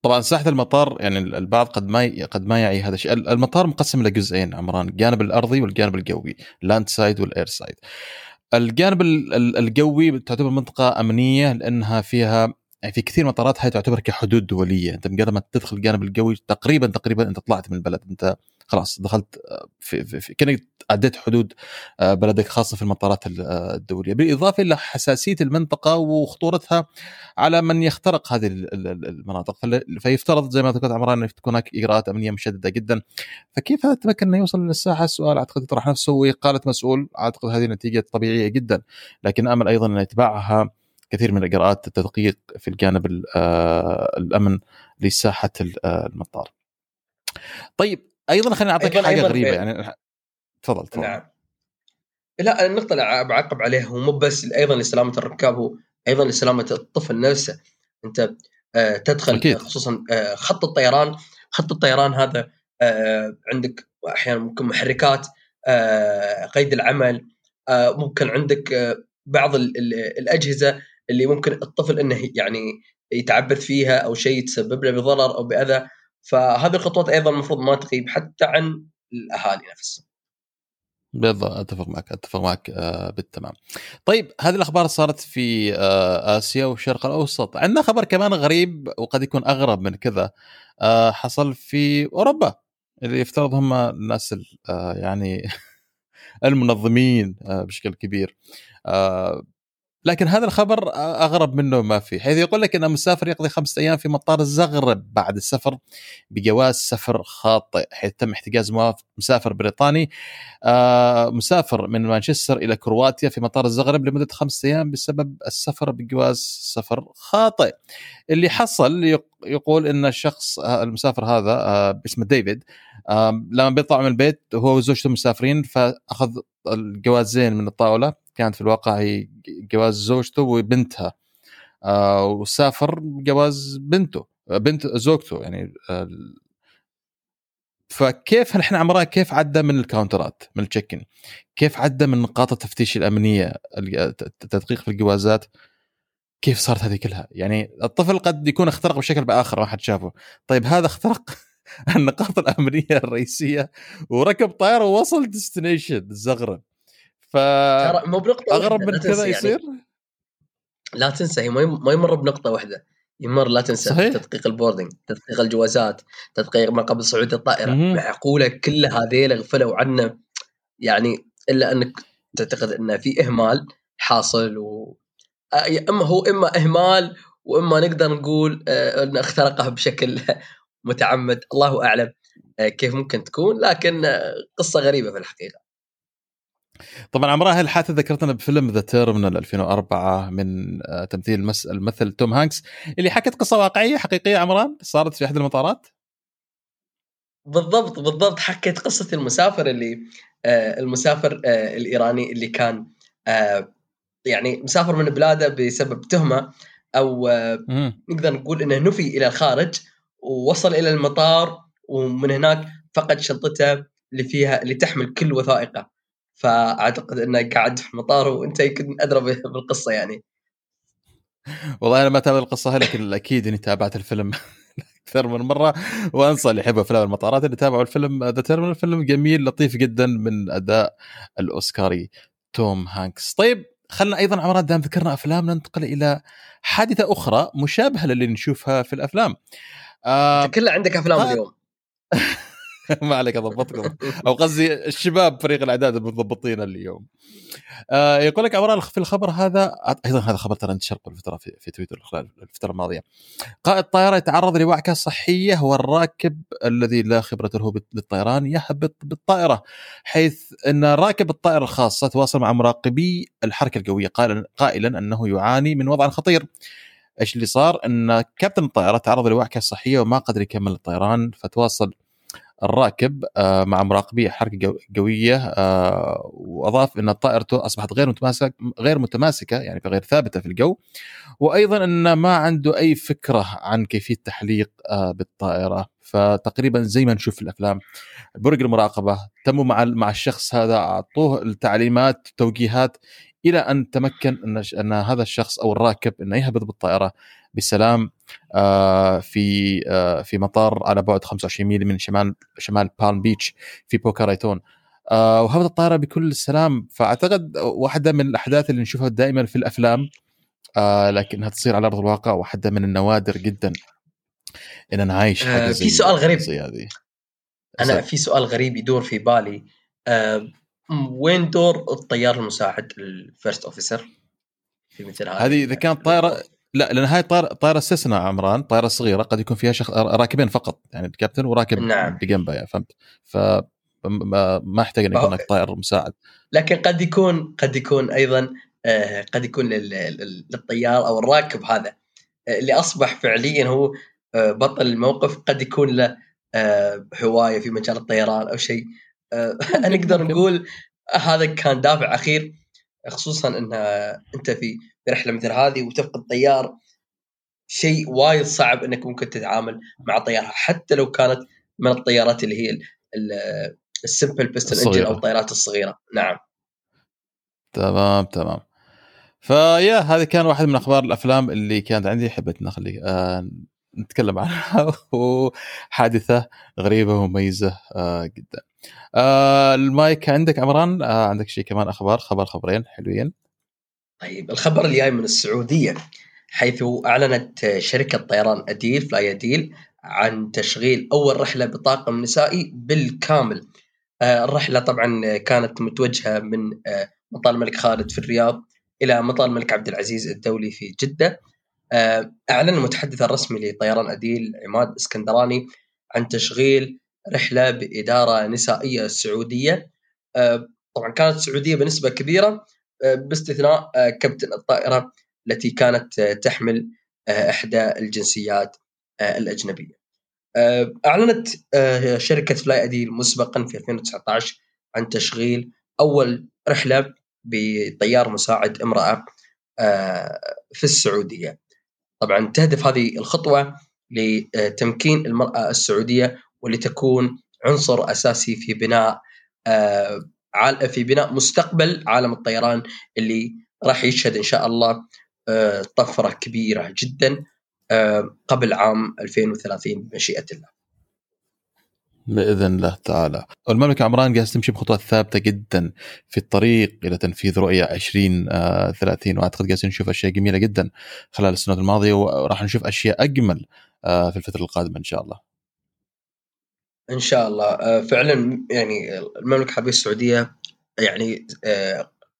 طبعا ساحة المطار يعني البعض قد ما قد ما يعي هذا الشيء. المطار مقسم لجزئين عمران، الجانب الأرضي والجانب الجوي، لاند سايد والأير سايد. الجانب الجوي تعتبر منطقة أمنية لأنها فيها يعني في كثير مطارات هي تعتبر كحدود دولية، أنت مجرد ما تدخل الجانب الجوي تقريبا تقريبا أنت طلعت من البلد، أنت خلاص دخلت في, في, في كأنك عديت حدود بلدك، خاصة في المطارات الدولية. بالإضافة إلى حساسية المنطقة وخطورتها على من يخترق هذه المناطق، فيفترض زي ما ذكرت عمران أن تكون هناك إجراءات أمنية مشددة جدا. فكيف هذا تمكن أن يوصل للساحة؟ السؤال أعتقد يطرح نفسه، وقالت مسؤول أعتقد هذه نتيجة طبيعية جدا، لكن أمل أيضا أن يتبعها كثير من الإجراءات التدقيق في الجانب الأمن لساحة المطار. طيب أيضا خليني أعطيك حاجة أيضاً غريبة أيضاً. يعني تفضل تفضل. نعم. لا النقطة اللي أعقب عليها هو مو بس أيضا لسلامة الركاب، هو أيضا لسلامة الطفل نفسه. أنت آه تدخل أكيد. خصوصا آه خط الطيران، خط الطيران هذا آه عندك أحيانا ممكن محركات، آه قيد العمل، آه ممكن عندك آه بعض ال ال الأجهزة اللي ممكن الطفل أنه يعني يتعبث فيها أو شيء يتسبب له بضرر أو بأذى. فهذه الخطوات أيضا مفروض ما تغيب حتى عن الأهالي نفسهم. بالضبط، أتفق معك أتفق معك آه بالتمام. طيب هذه الأخبار صارت في آه آسيا والشرق الأوسط. عندنا خبر كمان غريب وقد يكون أغرب من كذا، آه حصل في أوروبا، اللي يفترض هم الناس آه يعني المنظمين آه بشكل كبير، آه لكن هذا الخبر أغرب منه ما في، حيث يقول لك أن مسافر يقضي خمسة أيام في مطار الزغرب بعد السفر بجواز سفر خاطئ، حيث تم احتجاز مسافر بريطاني مسافر من مانشستر إلى كرواتيا في مطار الزغرب لمدة خمسة أيام بسبب السفر بجواز سفر خاطئ. اللي حصل يقول أن الشخص المسافر هذا باسمه ديفيد لما بيطلع من البيت هو وزوجته مسافرين، فأخذ الجوازين من الطاولة، كانت في الواقع هي جواز زوجته وبنتها، آه وسافر جواز بنته بنت زوجته يعني. آه فكيف نحن عمران كيف عدى من الكاونترات من التشيكين، كيف عدى من نقاط التفتيش الأمنية، التدقيق في الجوازات، كيف صارت هذه كلها؟ يعني الطفل قد يكون اخترق بشكل بآخر ما حد شافه. طيب هذا اخترق النقاط الأمنية الرئيسية وركب طائرة ووصل ديستنيشن الزغرب. ف اغرب من كذا يصير. لا تنسى هي ما يمر بنقطه واحده، يمر لا تنسى صحيح. تدقيق البوردنج، تدقيق الجوازات، تدقيق ما قبل صعود الطائرة، معقولة كل هذيل غفلوا عنا يعني إلا أنك تعتقد أنه في إهمال حاصل و... أما هو إما إهمال وإما نقدر نقول أن اخترقها بشكل متعمد، الله أعلم كيف ممكن تكون، لكن قصة غريبة في الحقيقة. طبعا عمران هالحادثة ذكرتنا بفيلم The Terminal ألفين وأربعة من تمثيل الممثل مثل توم هانكس اللي حكت قصة واقعية حقيقية عمران صارت في أحد المطارات. بالضبط بالضبط، حكت قصة المسافر اللي آه المسافر آه الإيراني اللي كان آه يعني مسافر من بلاده بسبب تهمة أو آه نقدر نقول إنه نفي إلى الخارج، ووصل إلى المطار ومن هناك فقد شنطته اللي فيها اللي تحمل كل وثائقه، فأعتقد أنك قاعد في مطار وأنت يمكن أدرى بالقصة يعني. والله أنا ما تابعت القصة لكن أكيد أني تابعت الفيلم أكثر من مرة، وأنصح اللي يحبوا أفلام المطارات اللي تابعوا الفيلم ذا تيرمينال، فيلم جميل لطيف جدا من أداء الأوسكاري توم هانكس. طيب خلنا أيضا عمران دام ذكرنا أفلام ننتقل إلى حادثة أخرى مشابهة للي نشوفها في الأفلام. آه كله عندك أفلام آه. اليوم ما عليك أضبطكم، أو قصدي الشباب فريق الإعداد المضبطين اليوم. آه يقول لك عمران في الخبر هذا، أيضا هذا خبر ترى انتشر الفترة في, في تويتر خلال الفترة الماضية. قائد طائرة يتعرض لوعكة صحية والراكب الذي لا خبرة له بالطيران يهبط بالطائرة، حيث أن راكب الطائرة الخاصة تواصل مع مراقبي الحركة الجوية قائلا أنه يعاني من وضع خطير. إيش اللي صار؟ أن كابتن الطائرة تعرض لوعكة صحية وما قدر يكمل الطيران، فتواصل الراكب مع مراقبي حركة جوية وأضاف أن طائرته أصبحت غير متماسك غير متماسكة يعني غير ثابتة في الجو، وأيضا أن ما عنده أي فكرة عن كيفية التحليق بالطائرة. فتقريبا زي ما نشوف في الأفلام برج المراقبة تموا مع مع الشخص هذا، أعطوه التعليمات توجيهات إلى أن تمكن أن هذا الشخص أو الراكب أن يهبط بالطائرة بسلام في في مطار على بعد خمسة وعشرين ميل من شمال شمال بالم بيتش في بوكا رايتون، وهبط الطائرة بكل سلام. فأعتقد واحدة من الأحداث اللي نشوفها دائما في الأفلام لكنها تصير على أرض الواقع، واحدة من النوادر جدا إن نعيش حاجة زي. في سؤال غريب هذه، أنا في سؤال غريب يدور في بالي، وين دور الطيار المساعد الفيرست اوفيسر في مثل هذا؟ هذه اذا كانت طائره، لا لان هاي طائره طائره استثناء عمران، طائره صغيره قد يكون فيها شخص راكبين فقط يعني الكابتن وراكب نعم. بجنبه فهمت، فما احتاج ان يكون هناك طائر مساعد، لكن قد يكون قد يكون ايضا آه قد يكون للطيار او الراكب هذا اللي اصبح فعليا هو آه بطل الموقف، قد يكون له آه هوايه في مجال الطيران او شيء. نقدر نقول هذا كان دافع أخير، خصوصاً إن أنت في رحلة مثل هذه وتفقد طيار، شيء وايد صعب إنك ممكن تتعامل مع طيارها حتى لو كانت من الطيارات اللي هي السمبل بيستون إنجن أو الطيارات الصغيرة. نعم تمام تمام. فيا هذا كان واحد من أخبار الأفلام اللي كانت عندي، حبيت نخلي آه نتكلم عنها، وحادثة غريبة ومميزة آه جداً. آه المايك عندك عمران، آه عندك شيء كمان أخبار خبر خبرين حلوين؟ طيب الخبر اللي جاي من السعودية، حيث أعلنت شركة طيران أديل فلاي أديل عن تشغيل أول رحلة بطاقم نسائي بالكامل. آه الرحلة طبعا كانت متوجهة من آه مطار الملك خالد في الرياض إلى مطار الملك عبد العزيز الدولي في جدة. آه أعلن المتحدث الرسمي لطيران أديل عماد اسكندراني عن تشغيل رحلة بإدارة نسائية سعودية. طبعا كانت سعودية بنسبة كبيرة باستثناء كابتن الطائرة التي كانت تحمل إحدى الجنسيات الأجنبية. أعلنت شركة فلاي أديل مسبقا في ألفين وتسعة عشر عن تشغيل أول رحلة بطيار مساعد امرأة في السعودية. طبعا تهدف هذه الخطوة لتمكين المرأة السعودية ولتكون عنصر أساسي في بناء آه في بناء مستقبل عالم الطيران اللي راح يشهد إن شاء الله آه طفرة كبيرة جدا آه قبل عام ألفين وثلاثين بمشيئة الله. بإذن الله تعالى. المملكة عمران جاهز تمشي بخطوات ثابتة جدا في الطريق إلى تنفيذ رؤية عشرين ثلاثين، وأعتقد جاهزين نشوف أشياء جميلة جدا خلال السنوات الماضية، وراح نشوف أشياء أجمل في الفترة القادمة إن شاء الله. إن شاء الله فعلا. يعني المملكة العربية السعودية يعني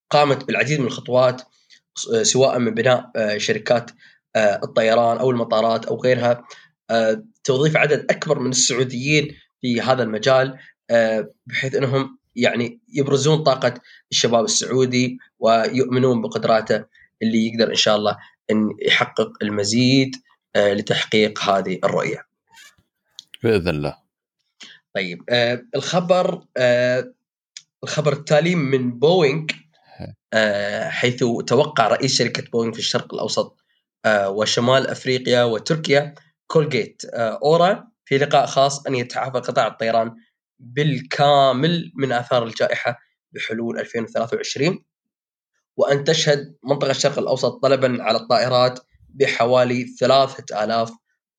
قامت بالعديد من الخطوات، سواء من بناء شركات الطيران أو المطارات أو غيرها، توظيف عدد أكبر من السعوديين في هذا المجال، بحيث أنهم يعني يبرزون طاقة الشباب السعودي ويؤمنون بقدراته اللي يقدر إن شاء الله أن يحقق المزيد لتحقيق هذه الرؤية بإذن الله. طيب الخبر الخبر التالي من بوينغ، حيث توقع رئيس شركة بوينغ في الشرق الأوسط وشمال أفريقيا وتركيا كولجيت أورا في لقاء خاص أن يتعافى قطاع الطيران بالكامل من آثار الجائحة بحلول ألفين وثلاثة وعشرين، وأن تشهد منطقة الشرق الأوسط طلبا على الطائرات بحوالي ثلاثة آلاف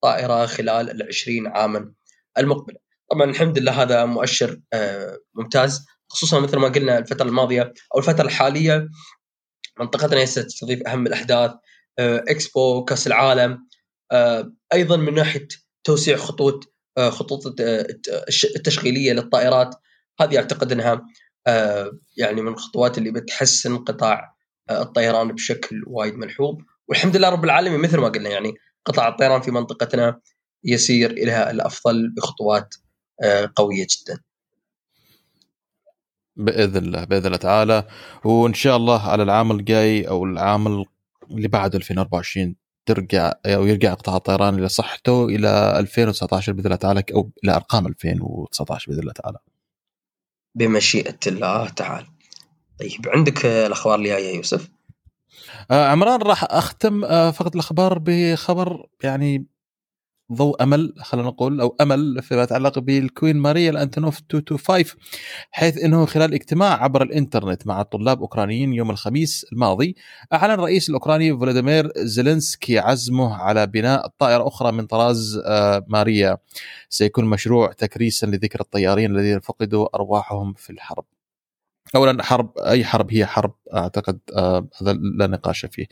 طائرة خلال العشرين عاما المقبلة. طبعا الحمد لله هذا مؤشر ممتاز، خصوصا مثل ما قلنا الفترة الماضية أو الفترة الحالية منطقتنا ستستضيف أهم الأحداث، إكسبو، كأس العالم، أيضا من ناحية توسيع خطوط خطوط التشغيلية للطائرات. هذه أعتقد أنها يعني من الخطوات اللي بتحسن قطاع الطيران بشكل وايد ملحوظ، والحمد لله رب العالمين مثل ما قلنا يعني قطاع الطيران في منطقتنا يسير إليها الأفضل بخطوات قوية جدا بإذن الله بإذن الله تعالى. وإن شاء الله على العام الجاي أو العام اللي بعد ألفين وأربعة وعشرين ترجع أو يرجع قطاع الطيران إلى صحته إلى ألفين وتسعة عشر بإذن الله تعالى، أو إلى أرقام ألفين وتسعة عشر بإذن الله تعالى بمشيئة الله تعالى. طيب عندك الأخبار اللي جاية يا يوسف؟ آه عمران، راح أختم آه فقط الأخبار بخبر يعني ضوء أمل، خلينا نقول أو أمل فيما يتعلق بالكوين ماريا الأنتونوف مئتين وخمسة وخمسين، حيث أنه خلال اجتماع عبر الإنترنت مع طلاب أوكرانيين يوم الخميس الماضي، أعلن الرئيس الأوكراني فولاديمير زيلينسكي عزمه على بناء طائرة أخرى من طراز ماريا، سيكون مشروع تكريسا لذكرى الطيارين الذين فقدوا أرواحهم في الحرب. أولا حرب، أي حرب هي حرب، أعتقد هذا لا نقاش فيه،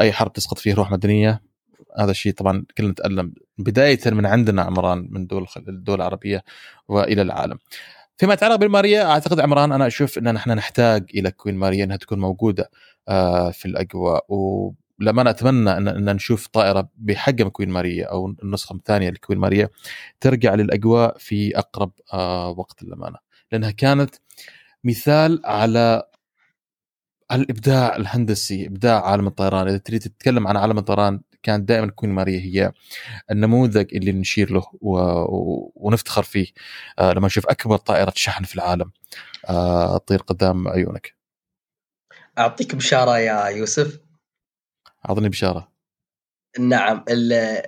أي حرب تسقط فيه روح مدنية هذا الشيء طبعا كلنا نتألم، بداية من عندنا عمران من دول الدول العربية والى العالم. فيما يتعلق بالماريا اعتقد عمران انا اشوف ان نحن نحتاج الى كوين ماريا انها تكون موجودة في الاجواء، ولما أنا اتمنى ان نشوف طائرة بحجم كوين ماريا او النسخة الثانية لكوين ماريا ترجع للاجواء في اقرب وقت للأمانة، لانها كانت مثال على الابداع الهندسي، ابداع عالم الطيران. اذا تريد تتكلم عن عالم الطيران كان دائما كوين ماريا هي النموذج اللي نشير له و... و... ونفتخر فيه آه لما نشوف أكبر طائرة شحن في العالم آه تطير قدام عيونك. أعطيك بشارة يا يوسف. أعطني بشارة. نعم،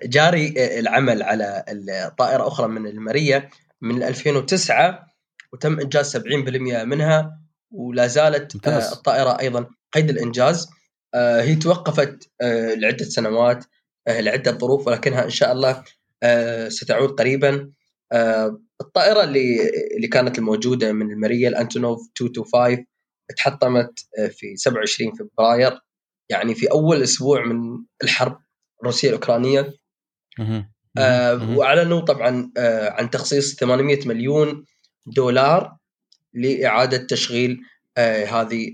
جاري العمل على الطائرة أخرى من الماريا من ألفين وتسعة وتم إنجاز سبعين بالمئة منها، ولا زالت آه الطائرة أيضا قيد الإنجاز. هي توقفت لعدة سنوات لعدة ظروف، ولكنها إن شاء الله ستعود قريبا. الطائرة اللي اللي كانت الموجودة من المريا الأنتونوف مئتين وخمسة وخمسين اتحطمت في سبعة وعشرين فبراير، يعني في أول أسبوع من الحرب الروسية الأوكرانية، وأعلنوا طبعا عن تخصيص ثمانمئة مليون دولار لإعادة تشغيل هذه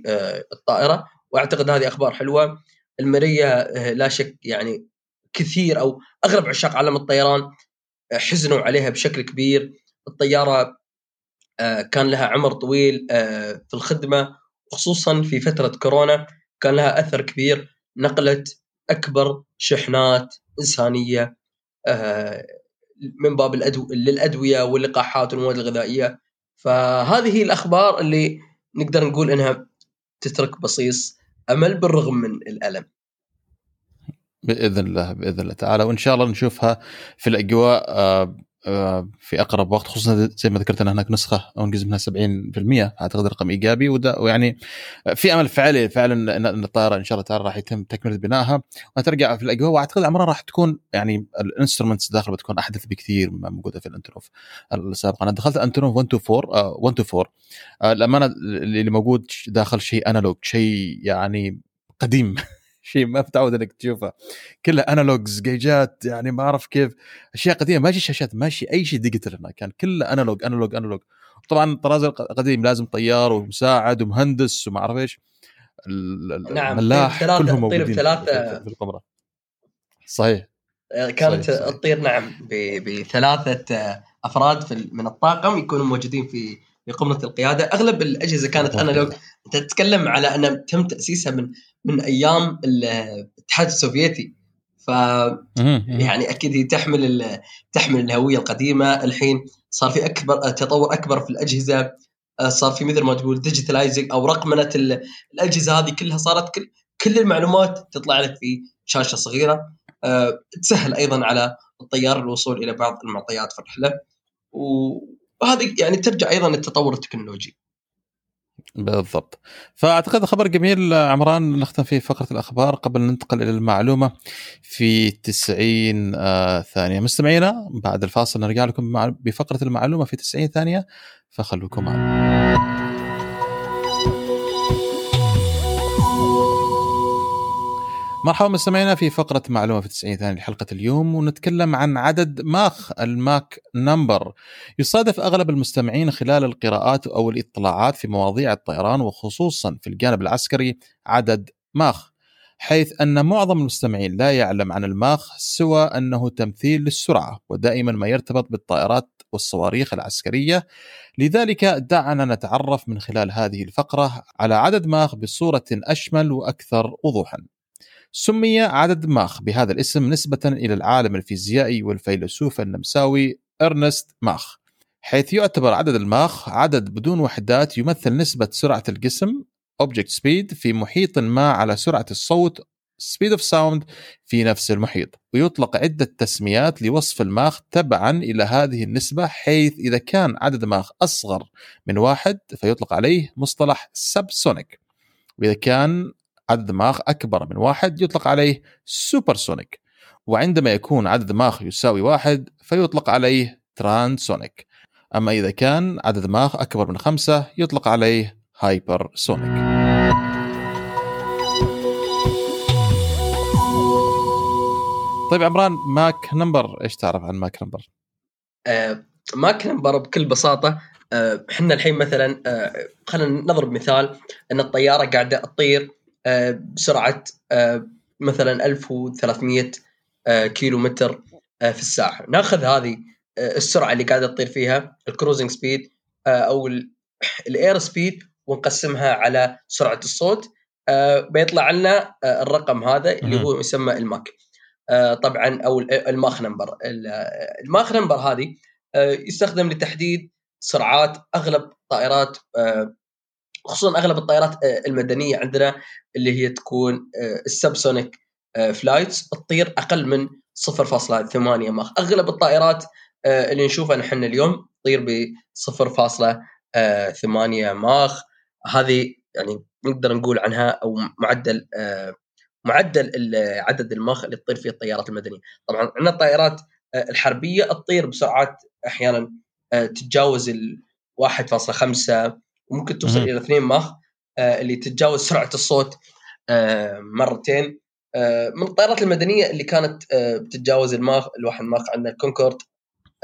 الطائرة. وأعتقد هذه أخبار حلوة. المرية لا شك يعني كثير أو أغلب عشاق عالم الطيران حزنوا عليها بشكل كبير. الطيارة كان لها عمر طويل في الخدمة، خصوصا في فترة كورونا كان لها أثر كبير، نقلت أكبر شحنات إنسانية من باب الأدو... للأدوية واللقاحات والمواد الغذائية. فهذه الأخبار اللي نقدر نقول إنها تترك بصيص أمل بالرغم من الألم بإذن الله بإذن الله تعالى، وإن شاء الله نشوفها في الأجواء في أقرب وقت، خصوصا زي ما ذكرت أن هناك نسخة أو نجز منها سبعين بالمئة، أعتقد رقم إيجابي، ويعني في أمل فعلي فعلا أن الطائرة إن شاء الله تعالى راح يتم تكملة بنائها وترجع في الأجواء، وأعتقد الأمر راح تكون يعني الانسترومنتس داخل بتكون أحدث بكثير مما موجودة في الأنتونوف السابقة. أنا دخلت الأنتونوف مئة وأربعة مئة وأربعة الأمانة اللي موجود داخل شيء أنالوج، شيء يعني قديم شيء ما بتعود انك تشوفه، كلها انالوجز جيجات، يعني ما اعرف كيف اشياء قديمه، ماشي شاشات، ماشي اي شيء ديجيتال هناك، كان كله انالوج انالوج انالوج. طبعا الطراز القديم لازم طيار ومساعد ومهندس وما اعرف ايش، نعم ملاح، كلهم موجودين في القمره. صحيح كانت تطير نعم بثلاثه افراد في من الطاقم يكونوا موجودين في في قمة القيادة. أغلب الأجهزة كانت أنالوج، أنت تتكلم على أن تم تأسيسها من من أيام الاتحاد السوفيتي، ف يعني أكيد تحمل تحمل الهوية القديمة. الحين صار في أكبر تطور أكبر في الأجهزة، صار في مثل ما تقول ديجيتالايزنج أو رقمنة الأجهزة، هذه كلها صارت كل كل المعلومات تطلع لك في شاشة صغيرة، تسهل أيضا على الطيار الوصول إلى بعض المعطيات في الرحلة، و وهذه يعني ترجع أيضاً للتطور التكنولوجي. بالضبط. فأعتقد خبر جميل عمران نختم فيه فقرة الأخبار قبل ننتقل إلى المعلومة في تسعين ثانية. مستمعينا بعد الفاصل نرجع لكم بفقرة المعلومة في تسعين ثانية، فخلوكم معنا. مرحبا مستمعينا في فقرة معلومة في تسعين ثانية لحلقة اليوم، ونتكلم عن عدد ماخ الماك نمبر. يصادف أغلب المستمعين خلال القراءات أو الإطلاعات في مواضيع الطيران وخصوصا في الجانب العسكري عدد ماخ، حيث أن معظم المستمعين لا يعلم عن الماخ سوى أنه تمثيل للسرعة، ودائما ما يرتبط بالطائرات والصواريخ العسكرية. لذلك دعنا نتعرف من خلال هذه الفقرة على عدد ماخ بصورة أشمل وأكثر وضوحا. سمي عدد ماخ بهذا الاسم نسبة إلى العالم الفيزيائي والفيلسوف النمساوي إرنست ماخ، حيث يعتبر عدد الماخ عدد بدون وحدات يمثل نسبة سرعة الجسم object speed في محيط ما على سرعة الصوت speed of sound في نفس المحيط. ويطلق عدة تسميات لوصف الماخ تبعا إلى هذه النسبة، حيث إذا كان عدد ماخ أصغر من واحد فيطلق عليه مصطلح سبسونيك، وإذا كان عدد ماخ أكبر من واحد يطلق عليه سوبرسونيك، وعندما يكون عدد ماخ يساوي واحد فيطلق عليه ترانسونيك، أما إذا كان عدد ماخ أكبر من خمسة يطلق عليه هايبرسونيك. طيب عمران، ماك نمبر، إيش تعرف عن ماك نمبر؟ آه، ماك نمبر بكل بساطة آه، إحنا الحين مثلا آه، خلينا نضرب مثال أن الطيارة قاعدة تطير بسرعة مثلا ألف وثلاثمئة كيلو متر في الساعة، ناخذ هذه السرعة اللي قاعدة تطير فيها الكروزنج سبيد أو الاير سبيد ونقسمها على سرعة الصوت، بيطلع لنا الرقم هذا اللي هو يسمى الماك طبعا أو الماخ نمبر. الماخ نمبر هذه يستخدم لتحديد سرعات أغلب طائرات، خصوصا أغلب الطائرات المدنية عندنا اللي هي تكون السبسونيك فلايتس، تطير أقل من صفر فاصلة ثمانية ماخ. أغلب الطائرات اللي نشوفها نحن اليوم تطير ب صفر فاصلة ثمانية ماخ، هذه يعني نقدر نقول عنها أو معدل معدل عدد الماخ اللي تطير فيه الطائرات المدنية. طبعا عندنا الطائرات الحربية تطير بسرعات أحيانا تتجاوز ال واحد فاصلة خمسة وممكن توصل مم. إلى اثنين ماخ آه اللي تتجاوز سرعة الصوت آه مرتين. آه من الطائرات المدنية اللي كانت آه بتتجاوز الماخ الواحد ماخ عندنا الكونكورد،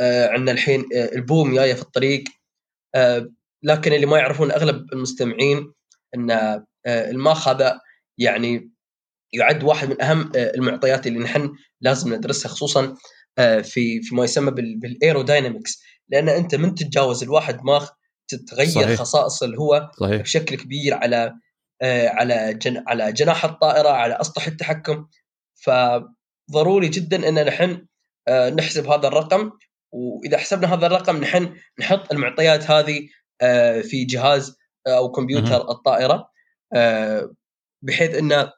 آه عندنا الحين آه البوم جاية في الطريق، آه لكن اللي ما يعرفون أغلب المستمعين أن آه الماخ هذا يعني يعد واحد من أهم آه المعطيات اللي نحن لازم ندرسها، خصوصا آه في فيما يسمى بالإيروداينامكس، لأن أنت من تتجاوز الواحد ماخ تتغير صحيح. خصائص الهواء صحيح. بشكل كبير على آه على جن... على جناح الطائرة، على أسطح التحكم، فضروري جدا أن نحن آه نحسب هذا الرقم، وإذا حسبنا هذا الرقم نحن نحط المعطيات هذه آه في جهاز آه أو كمبيوتر م- الطائرة آه بحيث أن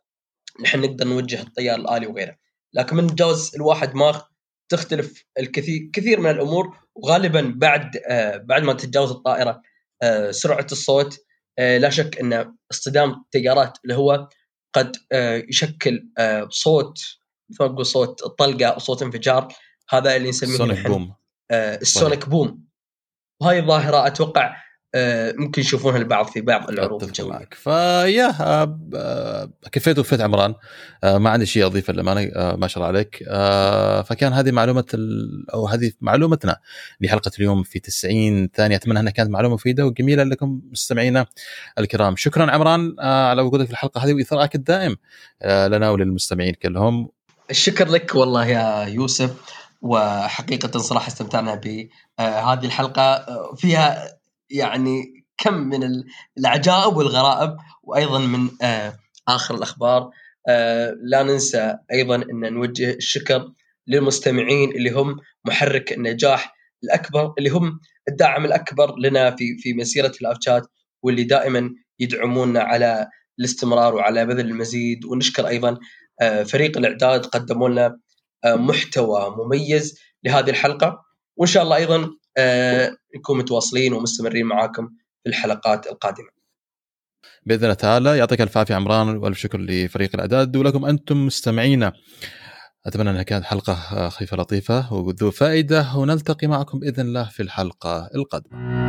نحن نقدر نوجه الطيار الآلي وغيره. لكن من جوز الواحد ماخ تختلف الكثير كثير من الأمور، وغالبا بعد بعد ما تتجاوز الطائرة سرعة الصوت لا شك أن اصطدام تيارات اللي هو قد يشكل صوت مثل صوت طلقة أو صوت انفجار، هذا اللي نسميه السونيك بوم. وهاي الظاهرة أتوقع ممكن يشوفونها البعض في بعض العروض الجوية. فيا كفيت وفيت عمران، ما عندي شيء أضيفه للأمانة، ما شاء الله عليك. فكان هذه معلومة أو هذه معلومتنا لحلقة اليوم في تسعين ثانية، أتمنى أنها كانت معلومة مفيدة وجميلة لكم مستمعينا الكرام. شكرا عمران على وجودك في الحلقة هذه وإثراءك الدائم لنا وللمستمعين كلهم. الشكر لك والله يا يوسف، وحقيقة صراحة استمتعنا بهذه الحلقة، فيها يعني كم من العجائب والغرائب، وأيضا من آخر الأخبار. لا ننسى أيضا أن نوجه الشكر للمستمعين اللي هم محرك النجاح الأكبر، اللي هم الداعم الأكبر لنا في في مسيرة الأفشات، واللي دائما يدعموننا على الاستمرار وعلى بذل المزيد. ونشكر أيضا فريق الإعداد، قدموا لنا محتوى مميز لهذه الحلقة، وإن شاء الله أيضا نكون متواصلين ومستمرين معاكم في الحلقات القادمة بإذن الله تعالى. يعطيك الف عافية عمران، والف شكر لفريق الإعداد ولكم أنتم مستمعين. أتمنى أنها كانت حلقة خفيفة لطيفة وذو فائدة، ونلتقي معكم بإذن الله في الحلقة القادمة.